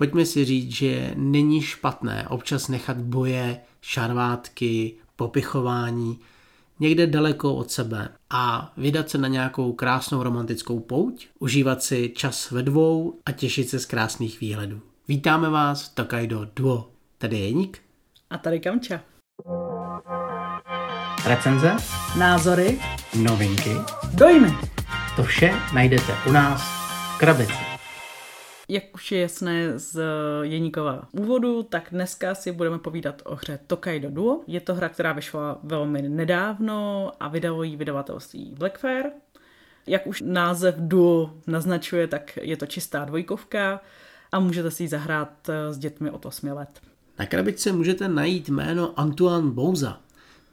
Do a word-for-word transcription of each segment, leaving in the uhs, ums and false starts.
Pojďme si říct, že není špatné občas nechat boje, šarvátky, popichování někde daleko od sebe a vydat se na nějakou krásnou romantickou pouť, užívat si čas ve dvou a těšit se z krásných výhledů. Vítáme vás v Tokaido Duo. Tady je Nik. A tady Kamča. Recenze, názory, novinky, dojmy. To vše najdete u nás v krabici. Jak už je jasné z Jeníkova úvodu, tak dneska si budeme povídat o hře Tokaido Duo. Je to hra, která vyšla velmi nedávno a vydalo ji vydavatelství Blackfair. Jak už název Duo naznačuje, tak je to čistá dvojkovka a můžete si ji zahrát s dětmi od osmi let. Na krabičce můžete najít jméno Antoine Bouza.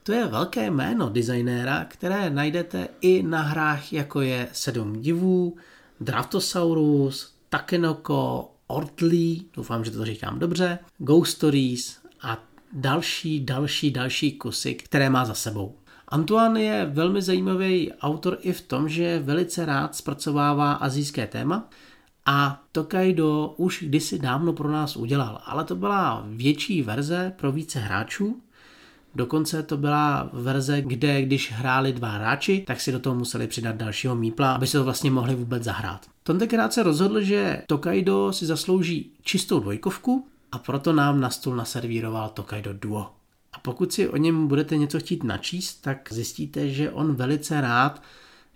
To je velké jméno designéra, které najdete i na hrách, jako je sedm divů, Draftosaurus, Takenoko, Orly, doufám, že to říkám dobře, Ghost Stories a další, další, další kusy, které má za sebou. Antoine je velmi zajímavý autor i v tom, že velice rád zpracovává asijské téma a Tokaido už kdysi dávno pro nás udělal, ale to byla větší verze pro více hráčů. Dokonce to byla verze, kde když hráli dva hráči, tak si do toho museli přidat dalšího mýpla, aby se to vlastně mohli vůbec zahrát. Tentokrát se rozhodl, že Tokaido si zaslouží čistou dvojkovku a proto nám na stůl naservíroval Tokaido Duo. A pokud si o něm budete něco chtít načíst, tak zjistíte, že on velice rád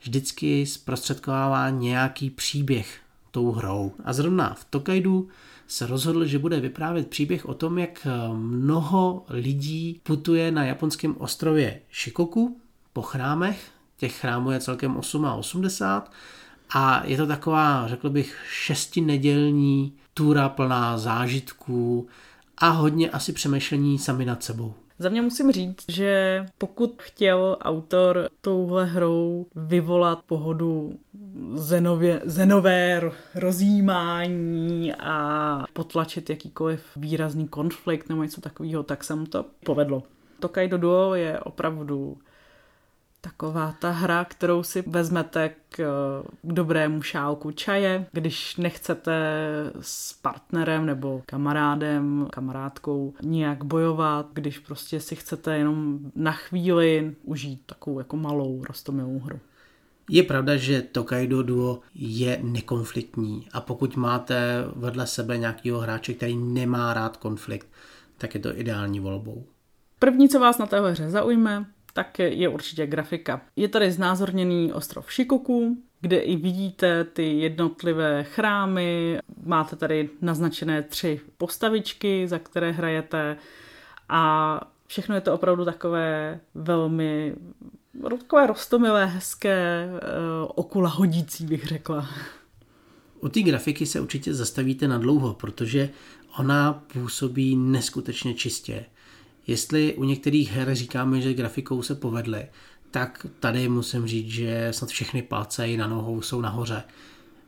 vždycky zprostředkovává nějaký příběh tou hrou. A zrovna v Tokaidu se rozhodl, že bude vyprávět příběh o tom, jak mnoho lidí putuje na japonském ostrově Shikoku po chrámech. Těch chrámů je celkem osm a osmdesát a je to taková, řekl bych, šestinedělní túra plná zážitků a hodně asi přemýšlení sami nad sebou. Za mě musím říct, že pokud chtěl autor touhle hrou vyvolat pohodu zenově, zenové rozjímání a potlačit jakýkoliv výrazný konflikt nebo něco takového, tak se mu to povedlo. Tokaido Duo je opravdu taková ta hra, kterou si vezmete k dobrému šálku čaje, když nechcete s partnerem nebo kamarádem, kamarádkou nějak bojovat, když prostě si chcete jenom na chvíli užít takovou jako malou roztomilou hru. Je pravda, že Tokaido Duo je nekonfliktní a pokud máte vedle sebe nějakého hráče, který nemá rád konflikt, tak je to ideální volbou. První, co vás na téhle hře zaujme, tak je určitě grafika. Je tady znázorněný ostrov Shikoku, kde i vidíte ty jednotlivé chrámy, máte tady naznačené tři postavičky, za které hrajete a všechno je to opravdu takové velmi takové roztomilé, hezké, okula hodící, bych řekla. U té grafiky se určitě zastavíte na dlouho, protože ona působí neskutečně čistě. Jestli u některých her říkáme, že grafikou se povedly, tak tady musím říct, že snad všechny palce i na nohou jsou nahoře.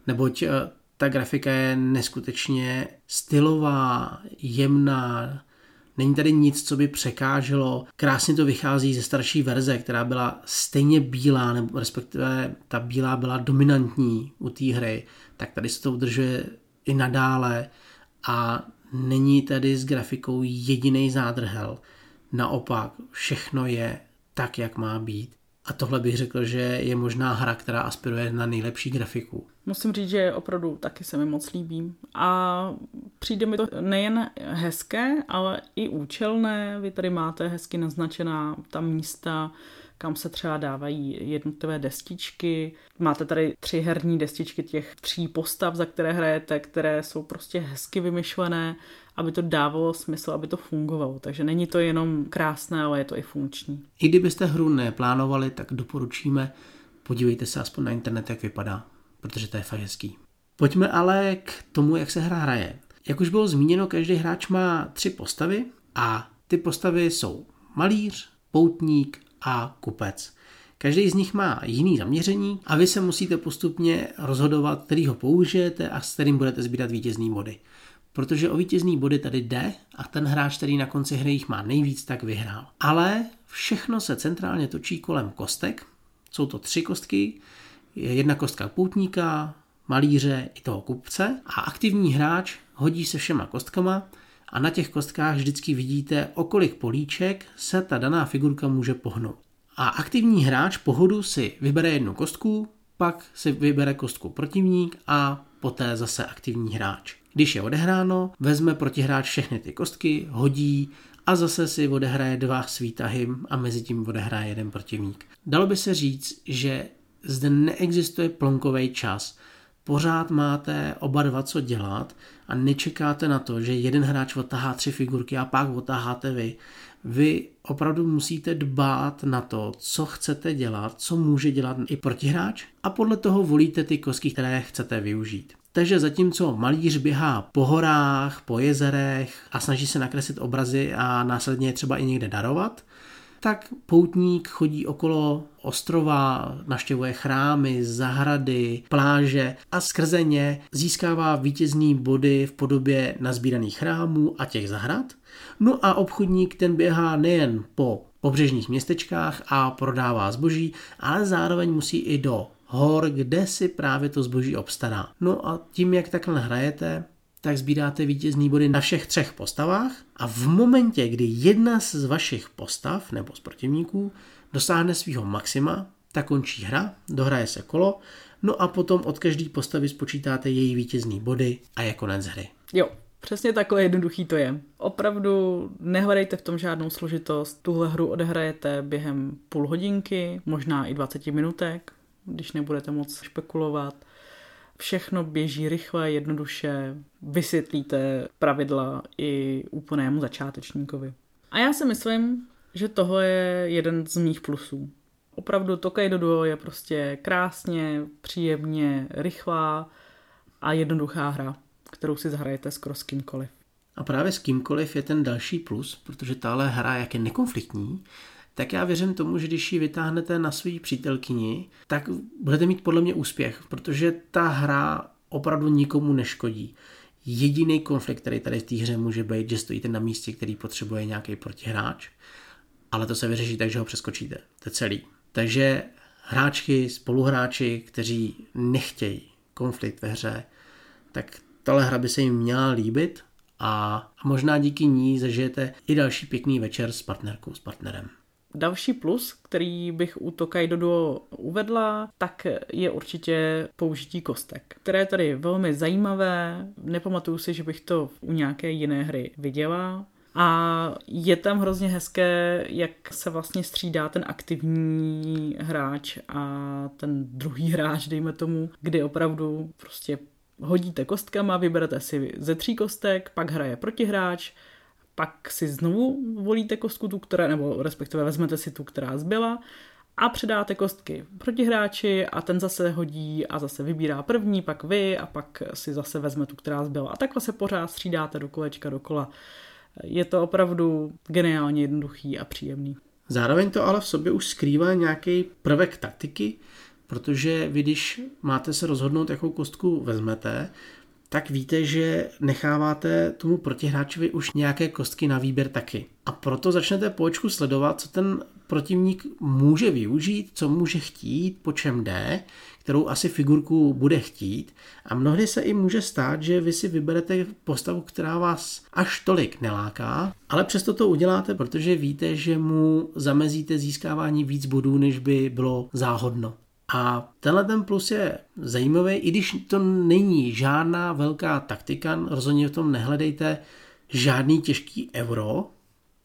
Neboť ta grafika je neskutečně stylová, jemná, není tady nic, co by překáželo. Krásně to vychází ze starší verze, která byla stejně bílá, nebo respektive ta bílá byla dominantní u té hry, tak tady se to udržuje i nadále a není tady s grafikou jediný zádrhel. Naopak, všechno je tak, jak má být. A tohle bych řekl, že je možná hra, která aspiruje na nejlepší grafiku. Musím říct, že opravdu taky se mi moc líbí. A přijde mi to nejen hezké, ale i účelné. Vy tady máte hezky naznačená ta místa, kam se třeba dávají jednotlivé destičky. Máte tady tři herní destičky těch tří postav, za které hrajete, které jsou prostě hezky vymyšlené, aby to dávalo smysl, aby to fungovalo. Takže není to jenom krásné, ale je to i funkční. I kdybyste hru neplánovali, tak doporučíme, podívejte se aspoň na internet, jak vypadá, protože to je fakt hezký. Pojďme ale k tomu, jak se hra hraje. Jak už bylo zmíněno, každý hráč má tři postavy a ty postavy jsou malíř, poutník a kupec. Každý z nich má jiný zaměření a vy se musíte postupně rozhodovat, který ho použijete a s kterým budete sbírat vítězný body. Protože o vítězný body tady jde a ten hráč, který na konci hry jich má nejvíc, tak vyhrál. Ale všechno se centrálně točí kolem kostek. Jsou to tři kostky. Jedna kostka poutníka, malíře i toho kupce a aktivní hráč hodí se všema kostkama a na těch kostkách vždycky vidíte, o kolik políček se ta daná figurka může pohnout. A aktivní hráč po hodu si vybere jednu kostku, pak si vybere kostku protivník a poté zase aktivní hráč. Když je odehráno, vezme protihráč všechny ty kostky, hodí a zase si odehraje dva svýtahy a mezi tím odehraje jeden protivník. Dalo by se říct, že zde neexistuje plonkovej čas. Pořád máte oba dva co dělat a nečekáte na to, že jeden hráč odtahá tři figurky a pak odtaháte vy. Vy opravdu musíte dbát na to, co chcete dělat, co může dělat i protihráč a podle toho volíte ty kostky, které chcete využít. Takže zatímco malíř běhá po horách, po jezerech a snaží se nakreslit obrazy a následně je třeba i někde darovat, tak poutník chodí okolo ostrova, navštěvuje chrámy, zahrady, pláže a skrze ně získává vítězný body v podobě nazbíraných chrámů a těch zahrad. No a obchodník ten běhá nejen po pobřežních městečkách a prodává zboží, ale zároveň musí i do hor, kde si právě to zboží obstará. No a tím, jak takhle hrajete, tak sbíráte vítězný body na všech třech postavách a v momentě, kdy jedna z vašich postav nebo z protivníků dosáhne svého maxima, tak končí hra, dohraje se kolo, no a potom od každé postavy spočítáte její vítězný body a je konec hry. Jo, přesně takhle jednoduchý to je. Opravdu nehledejte v tom žádnou složitost, tuhle hru odehrajete během půl hodinky, možná i dvacet minutek, když nebudete moc špekulovat. Všechno běží rychle, jednoduše, vysvětlíte pravidla i úplnému začátečníkovi. A já si myslím, že tohle je jeden z mých plusů. Opravdu Tokaido Duo je prostě krásně, příjemně, rychlá a jednoduchá hra, kterou si zahrajete skoro s kýmkoliv. A právě s kýmkoliv je ten další plus, protože tahle hra, jak je nekonfliktní, tak já věřím tomu, že když ji vytáhnete na svý přítelkyni, tak budete mít podle mě úspěch, protože ta hra opravdu nikomu neškodí. Jediný konflikt, který tady v té hře může být, že stojíte na místě, který potřebuje nějaký protihráč, ale to se vyřeší, takže ho přeskočíte. To je celý. Takže hráčky, spoluhráči, kteří nechtějí konflikt ve hře, tak tahle hra by se jim měla líbit a možná díky ní zažijete i další pěkný večer s partnerkou, s partnerem. Další plus, který bych u Tokaido Duo uvedla, tak je určitě použití kostek, které je tady velmi zajímavé, nepamatuju si, že bych to u nějaké jiné hry viděla a je tam hrozně hezké, jak se vlastně střídá ten aktivní hráč a ten druhý hráč, dejme tomu, kdy opravdu prostě hodíte kostkama, vyberete si ze tří kostek, pak hraje protihráč, pak si znovu volíte kostku, tu, která, nebo respektive vezmete si tu, která zbyla a předáte kostky protihráči a ten zase hodí a zase vybírá první, pak vy a pak si zase vezme tu, která zbyla. A takhle se pořád střídáte do kolečka, dokola. Je to opravdu geniálně jednoduchý a příjemný. Zároveň to ale v sobě už skrývá nějaký prvek taktiky, protože vy, když máte se rozhodnout, jakou kostku vezmete, tak víte, že necháváte tomu protihráčovi už nějaké kostky na výběr taky. A proto začnete po očku sledovat, co ten protivník může využít, co může chtít, po čem jde, kterou asi figurku bude chtít. A mnohdy se i může stát, že vy si vyberete postavu, která vás až tolik neláká, ale přesto to uděláte, protože víte, že mu zamezíte získávání víc bodů, než by bylo záhodno. A tenhle ten plus je zajímavý, i když to není žádná velká taktika, rozhodně v tom nehledejte žádný těžký euro,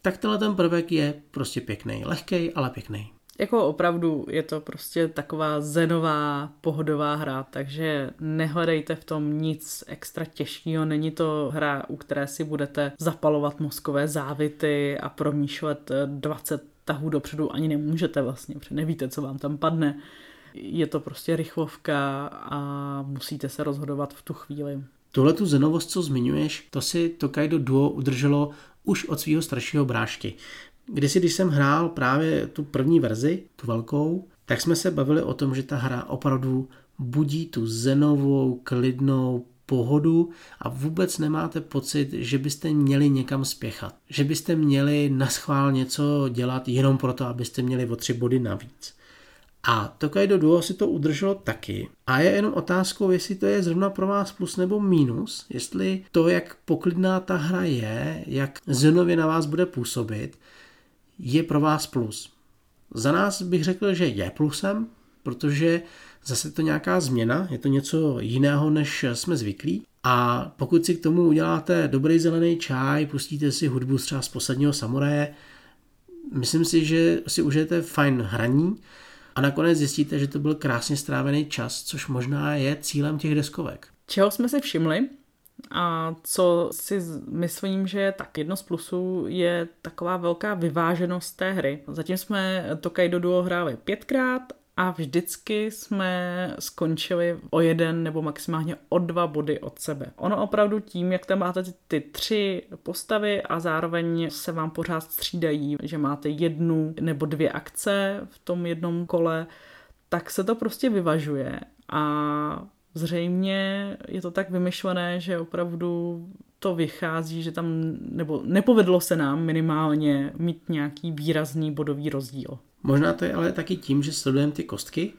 tak tenhle ten prvek je prostě pěkný, lehkej, ale pěkný. Jako opravdu je to prostě taková zenová, pohodová hra, takže nehledejte v tom nic extra těžkého, není to hra, u které si budete zapalovat mozkové závity a promýšlet dvacet tahů dopředu, ani nemůžete vlastně, protože nevíte, co vám tam padne. Je to prostě rychlovka a musíte se rozhodovat v tu chvíli. Tuhle tu zenovost, co zmiňuješ, to si Tokaido Duo udrželo už od svého staršího brášky. Kdysi, když jsem hrál právě tu první verzi, tu velkou, tak jsme se bavili o tom, že ta hra opravdu budí tu zenovou, klidnou pohodu a vůbec nemáte pocit, že byste měli někam spěchat. Že byste měli naschvál něco dělat jenom proto, abyste měli o tři body navíc. A Tokaido Duo si to udrželo taky. A je jenom otázkou, jestli to je zrovna pro vás plus nebo mínus, jestli to, jak poklidná ta hra je, jak zenově na vás bude působit, je pro vás plus. Za nás bych řekl, že je plusem, protože zase to nějaká změna, je to něco jiného, než jsme zvyklí. A pokud si k tomu uděláte dobrý zelený čaj, pustíte si hudbu třeba z Posledního samuraje, myslím si, že si užijete fajn hraní a nakonec zjistíte, že to byl krásně strávený čas, což možná je cílem těch deskovek. Čeho jsme si všimli a co si myslím, že je tak jedno z plusů, je taková velká vyváženost té hry. Zatím jsme Tokaido Duo hráli pětkrát a vždycky jsme skončili o jeden nebo maximálně o dva body od sebe. Ono opravdu tím, jak tam máte ty tři postavy a zároveň se vám pořád střídají, že máte jednu nebo dvě akce v tom jednom kole, tak se to prostě vyvažuje. A zřejmě je to tak vymyšlené, že opravdu to vychází, že tam nebo nepovedlo se nám minimálně mít nějaký výrazný bodový rozdíl. Možná to je ale taky tím, že sledujeme ty kostky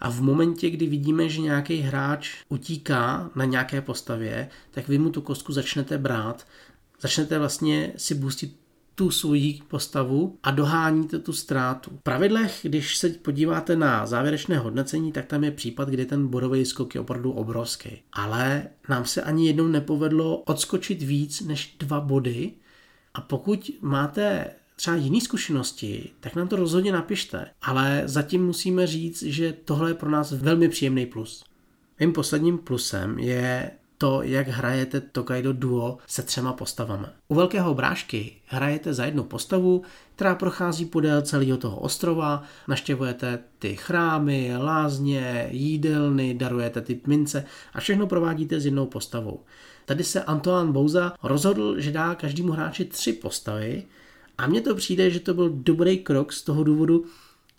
a v momentě, kdy vidíme, že nějaký hráč utíká na nějaké postavě, tak vy mu tu kostku začnete brát, začnete vlastně si boostit tu svoji postavu a doháníte tu ztrátu. V pravidlech, když se podíváte na závěrečné hodnocení, tak tam je případ, kdy ten bodový skok je opravdu obrovský. Ale nám se ani jednou nepovedlo odskočit víc než dva body a pokud máte třeba jiné zkušenosti, tak nám to rozhodně napište, ale zatím musíme říct, že tohle je pro nás velmi příjemný plus. Mým posledním plusem je to, jak hrajete Tokaido Duo se třema postavami. U Velkého brášky hrajete za jednu postavu, která prochází podél celého toho ostrova, naštěvujete ty chrámy, lázně, jídelny, darujete ty mince a všechno provádíte s jednou postavou. Tady se Antoine Bouza rozhodl, že dá každému hráči tři postavy, a mně to přijde, že to byl dobrý krok z toho důvodu,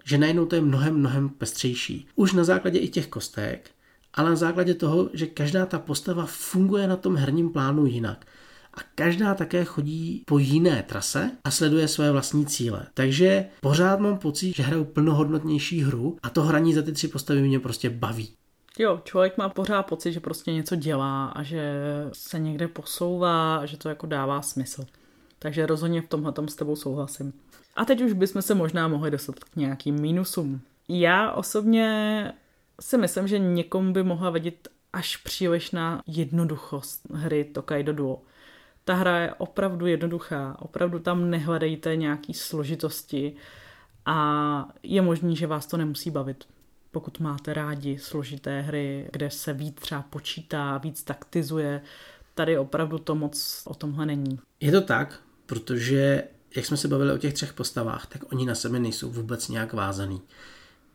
že najednou to je mnohem, mnohem pestřejší. Už na základě i těch kostek, ale na základě toho, že každá ta postava funguje na tom herním plánu jinak. A každá také chodí po jiné trase a sleduje své vlastní cíle. Takže pořád mám pocit, že hraju plnohodnotnější hru a to hraní za ty tři postavy mě prostě baví. Jo, člověk má pořád pocit, že prostě něco dělá a že se někde posouvá a že to jako dává smysl. Takže rozhodně v tomhletom s tebou souhlasím. A teď už bychom se možná mohli dostat k nějakým mínusům. Já osobně si myslím, že někomu by mohla vadit až přílišná jednoduchost hry Tokaido Duo. Ta hra je opravdu jednoduchá, opravdu tam nehledejte nějaký složitosti a je možný, že vás to nemusí bavit. Pokud máte rádi složité hry, kde se víc třeba počítá, víc taktizuje, tady opravdu to moc o tomhle není. Je to tak, protože jak jsme se bavili o těch třech postavách, tak oni na sebe nejsou vůbec nějak vázaný.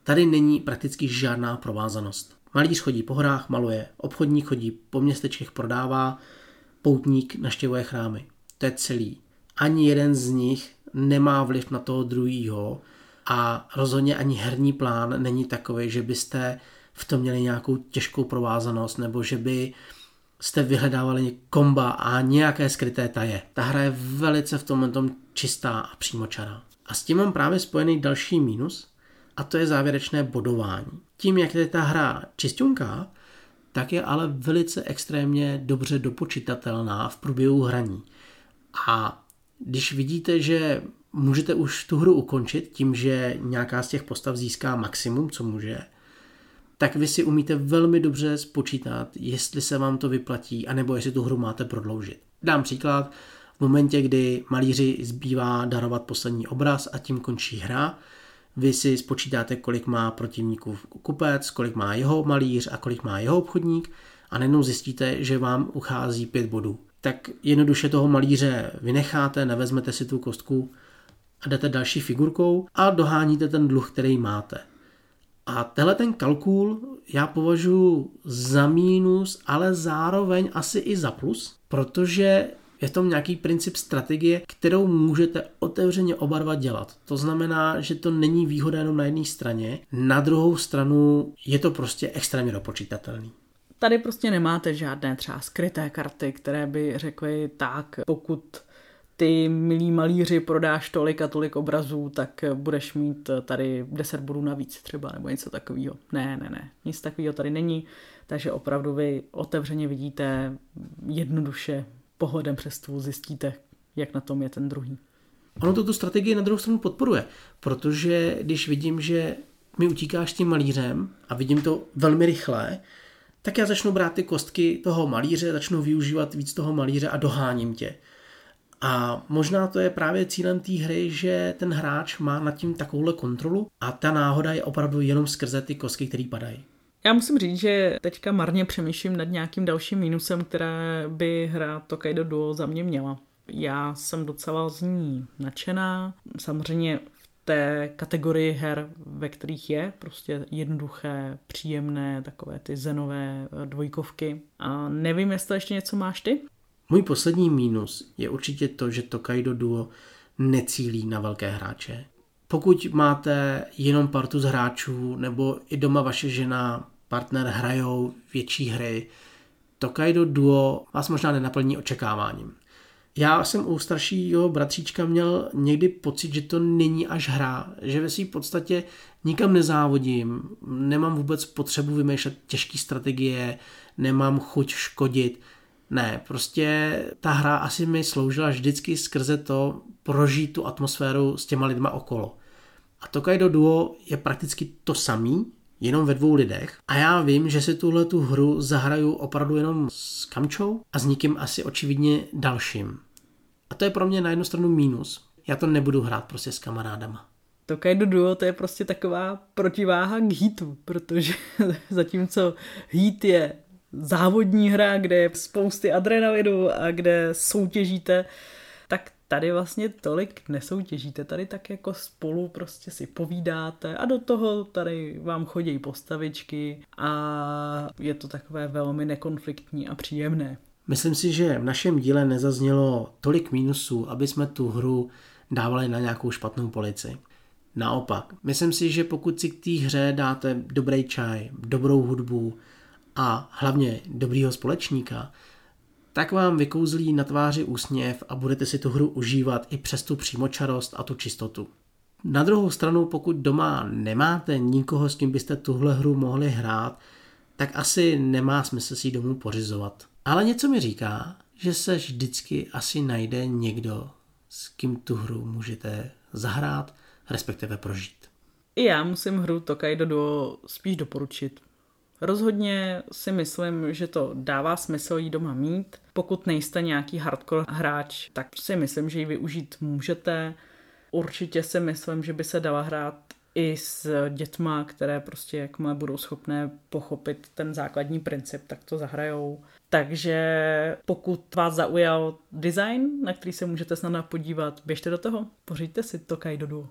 Tady není prakticky žádná provázanost. Malíř chodí po horách, maluje, obchodník chodí po městečkách, prodává, poutník naštěvuje chrámy. To je celý. Ani jeden z nich nemá vliv na toho druhýho a rozhodně ani herní plán není takový, že byste v tom měli nějakou těžkou provázanost nebo že by jste vyhledávali komba a nějaké skryté taje. Ta hra je velice v tomhle tom čistá a přímočará. A s tím mám právě spojený další mínus, a to je závěrečné bodování. Tím, jak je ta hra čistunká, tak je ale velice extrémně dobře dopočitatelná v průběhu hraní. A když vidíte, že můžete už tu hru ukončit tím, že nějaká z těch postav získá maximum, co může, tak vy si umíte velmi dobře spočítat, jestli se vám to vyplatí, anebo jestli tu hru máte prodloužit. Dám příklad, v momentě, kdy malíři zbývá darovat poslední obraz a tím končí hra, vy si spočítáte, kolik má protivníků kupec, kolik má jeho malíř a kolik má jeho obchodník a najednou zjistíte, že vám uchází pět bodů. Tak jednoduše toho malíře vynecháte, nevezmete si tu kostku a jdete další figurkou a doháníte ten dluh, který máte. A tenhle ten kalkul já považuji za mínus, ale zároveň asi i za plus, protože je v tom nějaký princip strategie, kterou můžete otevřeně oba dva dělat. To znamená, že to není výhoda jenom na jedné straně, na druhou stranu je to prostě extrémně dopočítatelný. Tady prostě nemáte žádné třeba skryté karty, které by řekly tak, pokud ty milí malíři prodáš tolik a tolik obrazů, tak budeš mít tady deset bodů navíc třeba, nebo něco takového. Ne, ne, ne, nic takového tady není, takže opravdu vy otevřeně vidíte, jednoduše pohodem přes tu zjistíte, jak na tom je ten druhý. Ono to tu strategii na druhou stranu podporuje, protože když vidím, že mi utíkáš tím malířem a vidím to velmi rychle, tak já začnu brát ty kostky toho malíře, začnu využívat víc toho malíře a doháním tě. A možná to je právě cílem té hry, že ten hráč má nad tím takovouhle kontrolu a ta náhoda je opravdu jenom skrze ty kostky, které padají. Já musím říct, že teďka marně přemýšlím nad nějakým dalším mínusem, které by hra Tokaido Duo za mě měla. Já jsem docela z ní nadšená. Samozřejmě v té kategorii her, ve kterých je prostě jednoduché, příjemné, takové ty zenové dvojkovky. A nevím, jestli ještě něco máš ty? Můj poslední mínus je určitě to, že Tokaido Duo necílí na velké hráče. Pokud máte jenom partu z hráčů, nebo i doma vaše žena, partner hrajou větší hry, Tokaido Duo vás možná nenaplní očekáváním. Já jsem u staršího bratříčka měl někdy pocit, že to není až hra, že ve své podstatě nikam nezávodím, nemám vůbec potřebu vymýšlet těžké strategie, nemám chuť škodit. Ne, prostě ta hra asi mi sloužila vždycky skrze to prožít tu atmosféru s těma lidma okolo. A Tokaido Duo je prakticky to samý, jenom ve dvou lidech. A já vím, že si tuhle tu hru zahraju opravdu jenom s kamčou a s nikým asi očividně dalším. A to je pro mě na jednu stranu mínus. Já to nebudu hrát prostě s kamarádama. Tokaido Duo to je prostě taková protiváha k Heatu, protože zatímco Heat je závodní hra, kde je spousty adrenalinu a kde soutěžíte, tak tady vlastně tolik nesoutěžíte, tady tak jako spolu prostě si povídáte a do toho tady vám chodí postavičky a je to takové velmi nekonfliktní a příjemné. Myslím si, že v našem díle nezaznělo tolik mínusů, aby jsme tu hru dávali na nějakou špatnou polici. Naopak, myslím si, že pokud si k té hře dáte dobrý čaj, dobrou hudbu a hlavně dobrýho společníka, tak vám vykouzlí na tváři úsměv a budete si tu hru užívat i přes tu přímočarost a tu čistotu. Na druhou stranu, pokud doma nemáte nikoho, s kým byste tuhle hru mohli hrát, tak asi nemá smysl si ji domů pořizovat. Ale něco mi říká, že se vždycky asi najde někdo, s kým tu hru můžete zahrát, respektive prožít. I já musím hru Tokaido Duo spíš doporučit. Rozhodně si myslím, že to dává smysl jí doma mít. Pokud nejste nějaký hardcore hráč, tak si myslím, že ji využít můžete. Určitě si myslím, že by se dala hrát i s dětma, které prostě jakmile budou schopné pochopit ten základní princip, tak to zahrajou. Takže pokud vás zaujal design, na který se můžete snadno podívat, běžte do toho, pořiďte si Tokaido Duo.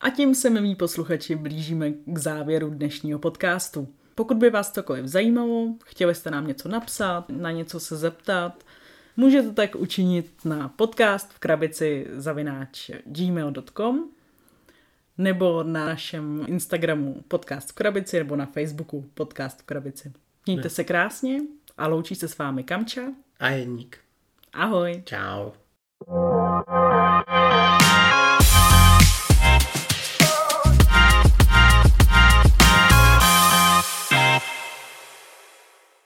A tím se, milí posluchači, blížíme k závěru dnešního podcastu. Pokud by vás cokoliv zajímalo, chtěli jste nám něco napsat, na něco se zeptat, můžete tak učinit na podcastvkrabici zavináč gmail tečka com nebo na našem Instagramu podcastvkrabici nebo na Facebooku podcastvkrabici. Mějte ne. se krásně a loučí se s vámi Kamča a Jeník. Ahoj. Čau.